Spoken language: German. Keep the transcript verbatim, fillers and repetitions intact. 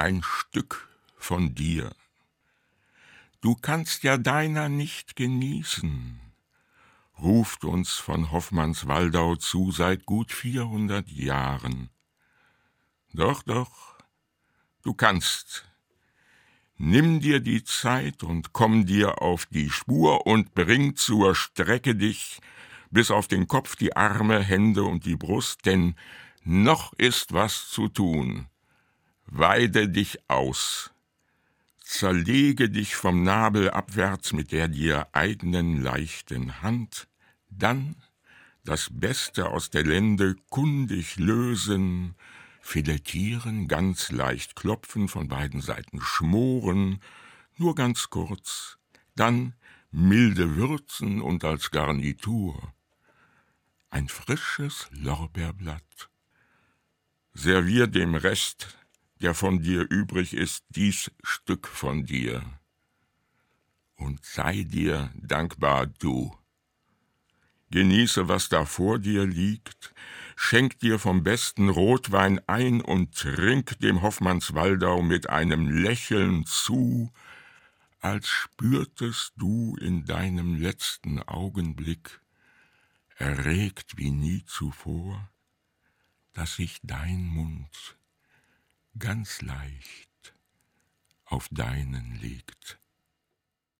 ein Stück von dir. Du kannst ja deiner nicht genießen, ruft uns von Hoffmannswaldau zu seit gut vierhundert Jahren. Doch, doch, du kannst. Nimm dir die Zeit und komm dir auf die Spur und bring zur Strecke dich, bis auf den Kopf, die Arme, Hände und die Brust, denn noch ist was zu tun. Weide dich aus. Zerlege dich vom Nabel abwärts mit der dir eigenen leichten Hand, dann das Beste aus der Lende kundig lösen, filettieren, ganz leicht klopfen, von beiden Seiten schmoren, nur ganz kurz, dann milde würzen und als Garnitur ein frisches Lorbeerblatt. Servier dem Rest, der von dir übrig ist, dies Stück von dir. Und sei dir dankbar, du. Genieße, was da vor dir liegt, schenk dir vom besten Rotwein ein und trink dem Hoffmannswaldau mit einem Lächeln zu, als spürtest du in deinem letzten Augenblick, erregt wie nie zuvor, dass sich dein Mund ganz leicht auf deinen legt.